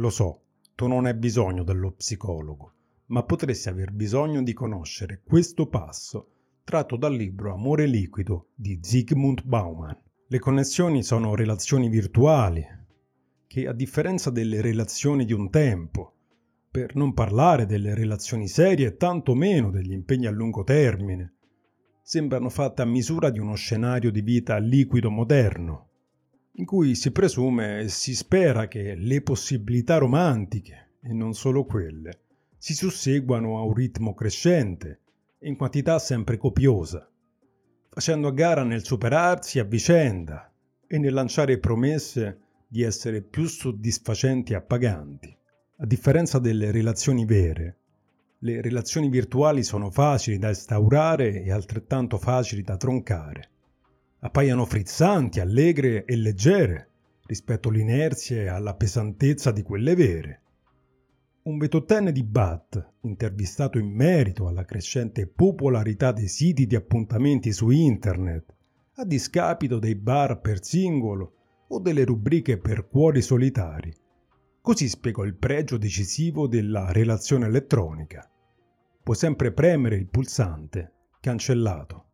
Lo so, tu non hai bisogno dello psicologo, ma potresti aver bisogno di conoscere questo passo tratto dal libro Amore liquido di Zygmunt Bauman. Le connessioni sono relazioni virtuali, che a differenza delle relazioni di un tempo, per non parlare delle relazioni serie e tantomeno degli impegni a lungo termine, sembrano fatte a misura di uno scenario di vita liquido moderno, in cui si presume e si spera che le possibilità romantiche, e non solo quelle, si susseguano a un ritmo crescente e in quantità sempre copiosa, facendo a gara nel superarsi a vicenda e nel lanciare promesse di essere più soddisfacenti e appaganti. A differenza delle relazioni vere, le relazioni virtuali sono facili da instaurare e altrettanto facili da troncare. Appaiono frizzanti, allegre e leggere rispetto all'inerzia e alla pesantezza di quelle vere. Un ventottenne di Bath, intervistato in merito alla crescente popolarità dei siti di appuntamenti su internet, a discapito dei bar per singolo o delle rubriche per cuori solitari, così spiegò il pregio decisivo della relazione elettronica. Puoi sempre premere il pulsante cancellato.